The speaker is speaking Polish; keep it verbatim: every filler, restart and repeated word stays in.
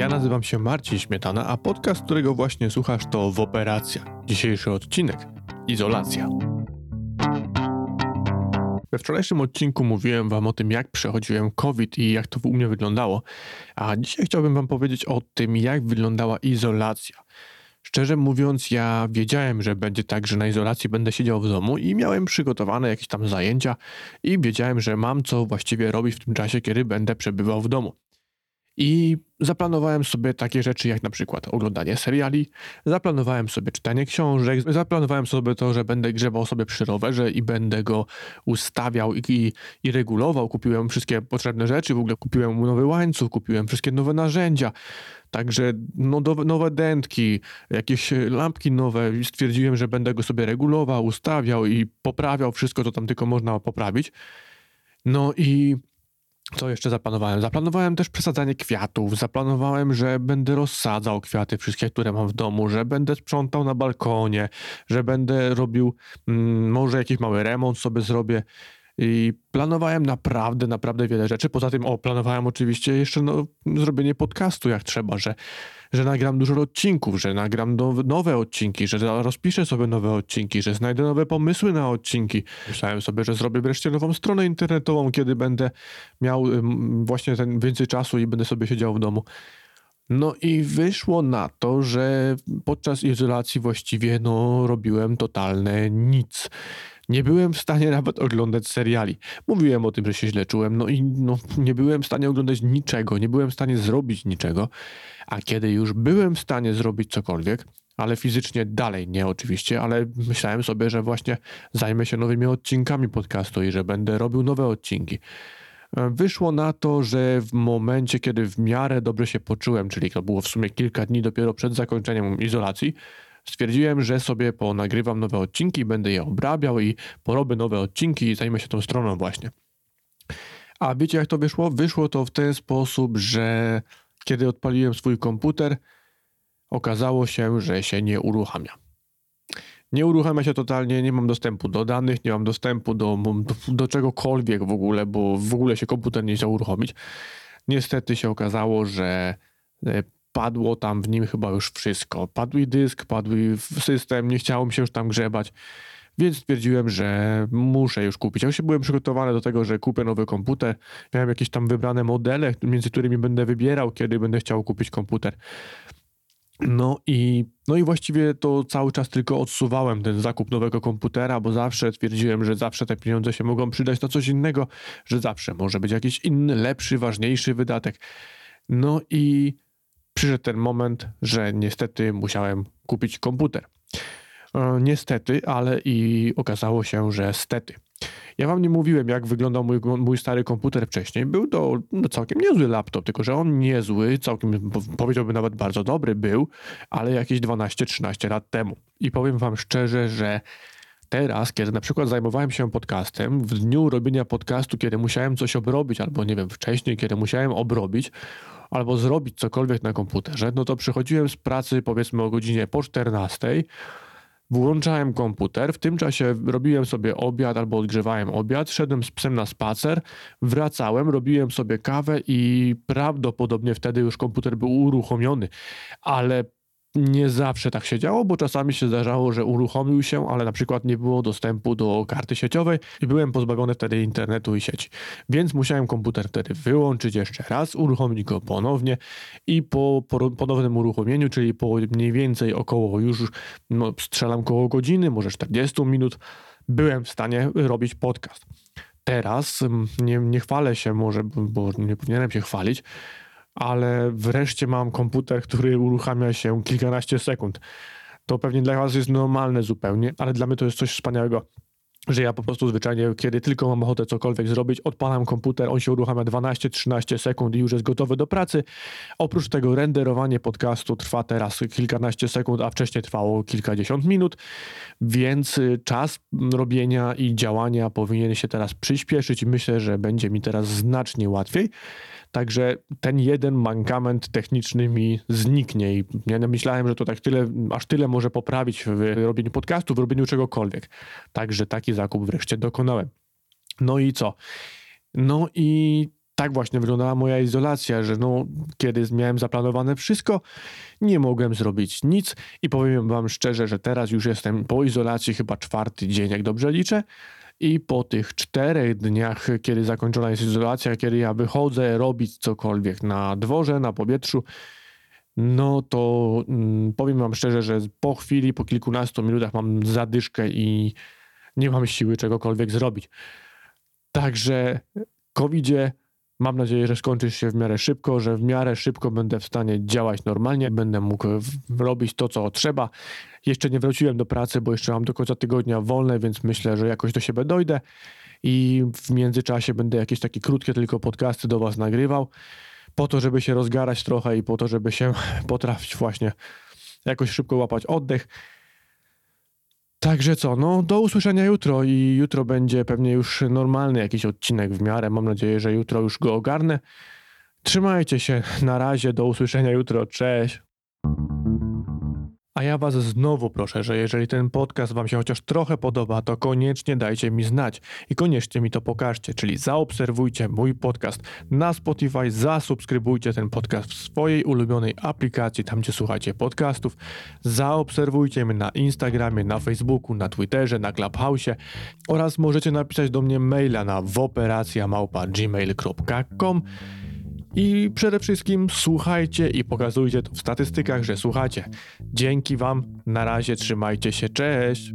Ja nazywam się Marcin Śmietana, a podcast, którego właśnie słuchasz, to Woperacja. Dzisiejszy odcinek – izolacja. We wczorajszym odcinku mówiłem wam o tym, jak przechodziłem COVID i jak to u mnie wyglądało, a dzisiaj chciałbym wam powiedzieć o tym, jak wyglądała izolacja. Szczerze mówiąc, ja wiedziałem, że będzie tak, że na izolacji będę siedział w domu i miałem przygotowane jakieś tam zajęcia i wiedziałem, że mam co właściwie robić w tym czasie, kiedy będę przebywał w domu. I zaplanowałem sobie takie rzeczy jak na przykład oglądanie seriali, zaplanowałem sobie czytanie książek, zaplanowałem sobie to, że będę grzebał sobie przy rowerze i będę go ustawiał i, i, i regulował. Kupiłem wszystkie potrzebne rzeczy, w ogóle kupiłem nowy łańcuch, kupiłem wszystkie nowe narzędzia, także no, do, nowe dętki, jakieś lampki nowe. Stwierdziłem, że będę go sobie regulował, ustawiał i poprawiał wszystko, co tam tylko można poprawić. No i... Co jeszcze zaplanowałem? Zaplanowałem też przesadzanie kwiatów, zaplanowałem, że będę rozsadzał kwiaty wszystkie, które mam w domu, że będę sprzątał na balkonie, że będę robił, mm, może jakiś mały remont sobie zrobię i planowałem naprawdę, naprawdę wiele rzeczy. Poza tym, o, planowałem oczywiście jeszcze no, zrobienie podcastu jak trzeba, że, że nagram dużo odcinków, że nagram nowe, nowe odcinki, że rozpiszę sobie nowe odcinki, że znajdę nowe pomysły na odcinki. Myślałem sobie, że zrobię wreszcie nową stronę internetową, kiedy będę miał ym, właśnie ten więcej czasu i będę sobie siedział w domu. No i wyszło na to, że podczas izolacji właściwie no, robiłem totalne nic. Nie byłem w stanie nawet oglądać seriali. Mówiłem o tym, że się źle czułem, no i no, nie byłem w stanie oglądać niczego, nie byłem w stanie zrobić niczego, a kiedy już byłem w stanie zrobić cokolwiek, ale fizycznie dalej nie oczywiście, ale myślałem sobie, że właśnie zajmę się nowymi odcinkami podcastu i że będę robił nowe odcinki. Wyszło na to, że w momencie, kiedy w miarę dobrze się poczułem, czyli to było w sumie kilka dni dopiero przed zakończeniem izolacji, stwierdziłem, że sobie ponagrywam nowe odcinki, będę je obrabiał i porobię nowe odcinki i zajmę się tą stroną właśnie. A wiecie jak to wyszło? Wyszło to w ten sposób, że kiedy odpaliłem swój komputer, okazało się, że się nie uruchamia. Nie uruchamia się totalnie, nie mam dostępu do danych, nie mam dostępu do, do, do czegokolwiek w ogóle, bo w ogóle się komputer nie chciał uruchomić. Niestety się okazało, że... Padło tam w nim chyba już wszystko. Padł i dysk, padł i system, nie chciało mi się już tam grzebać, więc stwierdziłem, że muszę już kupić. Ja już byłem przygotowany do tego, że kupię nowy komputer. Miałem jakieś tam wybrane modele, między którymi będę wybierał, kiedy będę chciał kupić komputer. No i, no i właściwie to cały czas tylko odsuwałem ten zakup nowego komputera, bo zawsze twierdziłem, że zawsze te pieniądze się mogą przydać na coś innego, że zawsze może być jakiś inny, lepszy, ważniejszy wydatek. No i... Przyszedł ten moment, że niestety musiałem kupić komputer. Niestety, ale i okazało się, że stety. Ja wam nie mówiłem, jak wyglądał mój, mój stary komputer wcześniej. Był to no, całkiem niezły laptop, tylko że on niezły, całkiem powiedziałbym nawet bardzo dobry był, ale jakieś dwanaście trzynaście lat temu. I powiem wam szczerze, że teraz, kiedy na przykład zajmowałem się podcastem, w dniu robienia podcastu, kiedy musiałem coś obrobić, albo nie wiem, wcześniej, kiedy musiałem obrobić, albo zrobić cokolwiek na komputerze, no to przychodziłem z pracy powiedzmy o godzinie po czternastej, włączałem komputer, w tym czasie robiłem sobie obiad albo odgrzewałem obiad, szedłem z psem na spacer, wracałem, robiłem sobie kawę i prawdopodobnie wtedy już komputer był uruchomiony, ale nie zawsze tak się działo, bo czasami się zdarzało, że uruchomił się, ale na przykład nie było dostępu do karty sieciowej i byłem pozbawiony wtedy internetu i sieci. Więc musiałem komputer wtedy wyłączyć jeszcze raz, uruchomić go ponownie i po ponownym uruchomieniu, czyli po mniej więcej około już, no, strzelam koło godziny, może czterdziestu minut, byłem w stanie robić podcast. Teraz, nie, nie chwalę się może, bo nie powinienem się chwalić, ale wreszcie mam komputer, który uruchamia się kilkanaście sekund. To pewnie dla was jest normalne zupełnie, ale dla mnie to jest coś wspaniałego, że ja po prostu zwyczajnie, kiedy tylko mam ochotę cokolwiek zrobić, odpalam komputer, on się uruchamia dwanaście trzynaście sekund i już jest gotowy do pracy. Oprócz tego renderowanie podcastu trwa teraz kilkanaście sekund, a wcześniej trwało kilkadziesiąt minut, więc czas robienia i działania powinien się teraz przyspieszyć i myślę, że będzie mi teraz znacznie łatwiej. Także ten jeden mankament techniczny mi zniknie i ja myślałem, że to tak tyle, aż tyle może poprawić w robieniu podcastu, w robieniu czegokolwiek. Także taki zakup wreszcie dokonałem. No i co? No i Tak właśnie wyglądała moja izolacja, że no, kiedy miałem zaplanowane wszystko, nie mogłem zrobić nic i powiem wam szczerze, że teraz już jestem po izolacji chyba czwarty dzień, jak dobrze liczę. I po tych czterech dniach, kiedy zakończona jest izolacja, kiedy ja wychodzę robić cokolwiek na dworze, na powietrzu, no to mm, powiem wam szczerze, że po chwili, po kilkunastu minutach mam zadyszkę i nie mam siły czegokolwiek zrobić. Także kowidzie mam nadzieję, że skończy się w miarę szybko, że w miarę szybko będę w stanie działać normalnie, będę mógł robić to, co trzeba. Jeszcze nie wróciłem do pracy, bo jeszcze mam do końca tygodnia wolne, więc myślę, że jakoś do siebie dojdę i w międzyczasie będę jakieś takie krótkie tylko podcasty do was nagrywał, po to, żeby się rozgarać trochę i po to, żeby się potrafić właśnie jakoś szybko łapać oddech. Także co, no do usłyszenia jutro i jutro będzie pewnie już normalny jakiś odcinek w miarę. Mam nadzieję, że jutro już go ogarnę. Trzymajcie się, na razie, do usłyszenia jutro, cześć. A ja was znowu proszę, że jeżeli ten podcast wam się chociaż trochę podoba, to koniecznie dajcie mi znać i koniecznie mi to pokażcie, czyli zaobserwujcie mój podcast na Spotify, zasubskrybujcie ten podcast w swojej ulubionej aplikacji, tam gdzie słuchacie podcastów, zaobserwujcie mnie na Instagramie, na Facebooku, na Twitterze, na Clubhouse'ie oraz możecie napisać do mnie maila na woperacja małpa gmail kropka com. I przede wszystkim słuchajcie i pokazujcie to w statystykach, że słuchacie. Dzięki wam, na razie, trzymajcie się, cześć!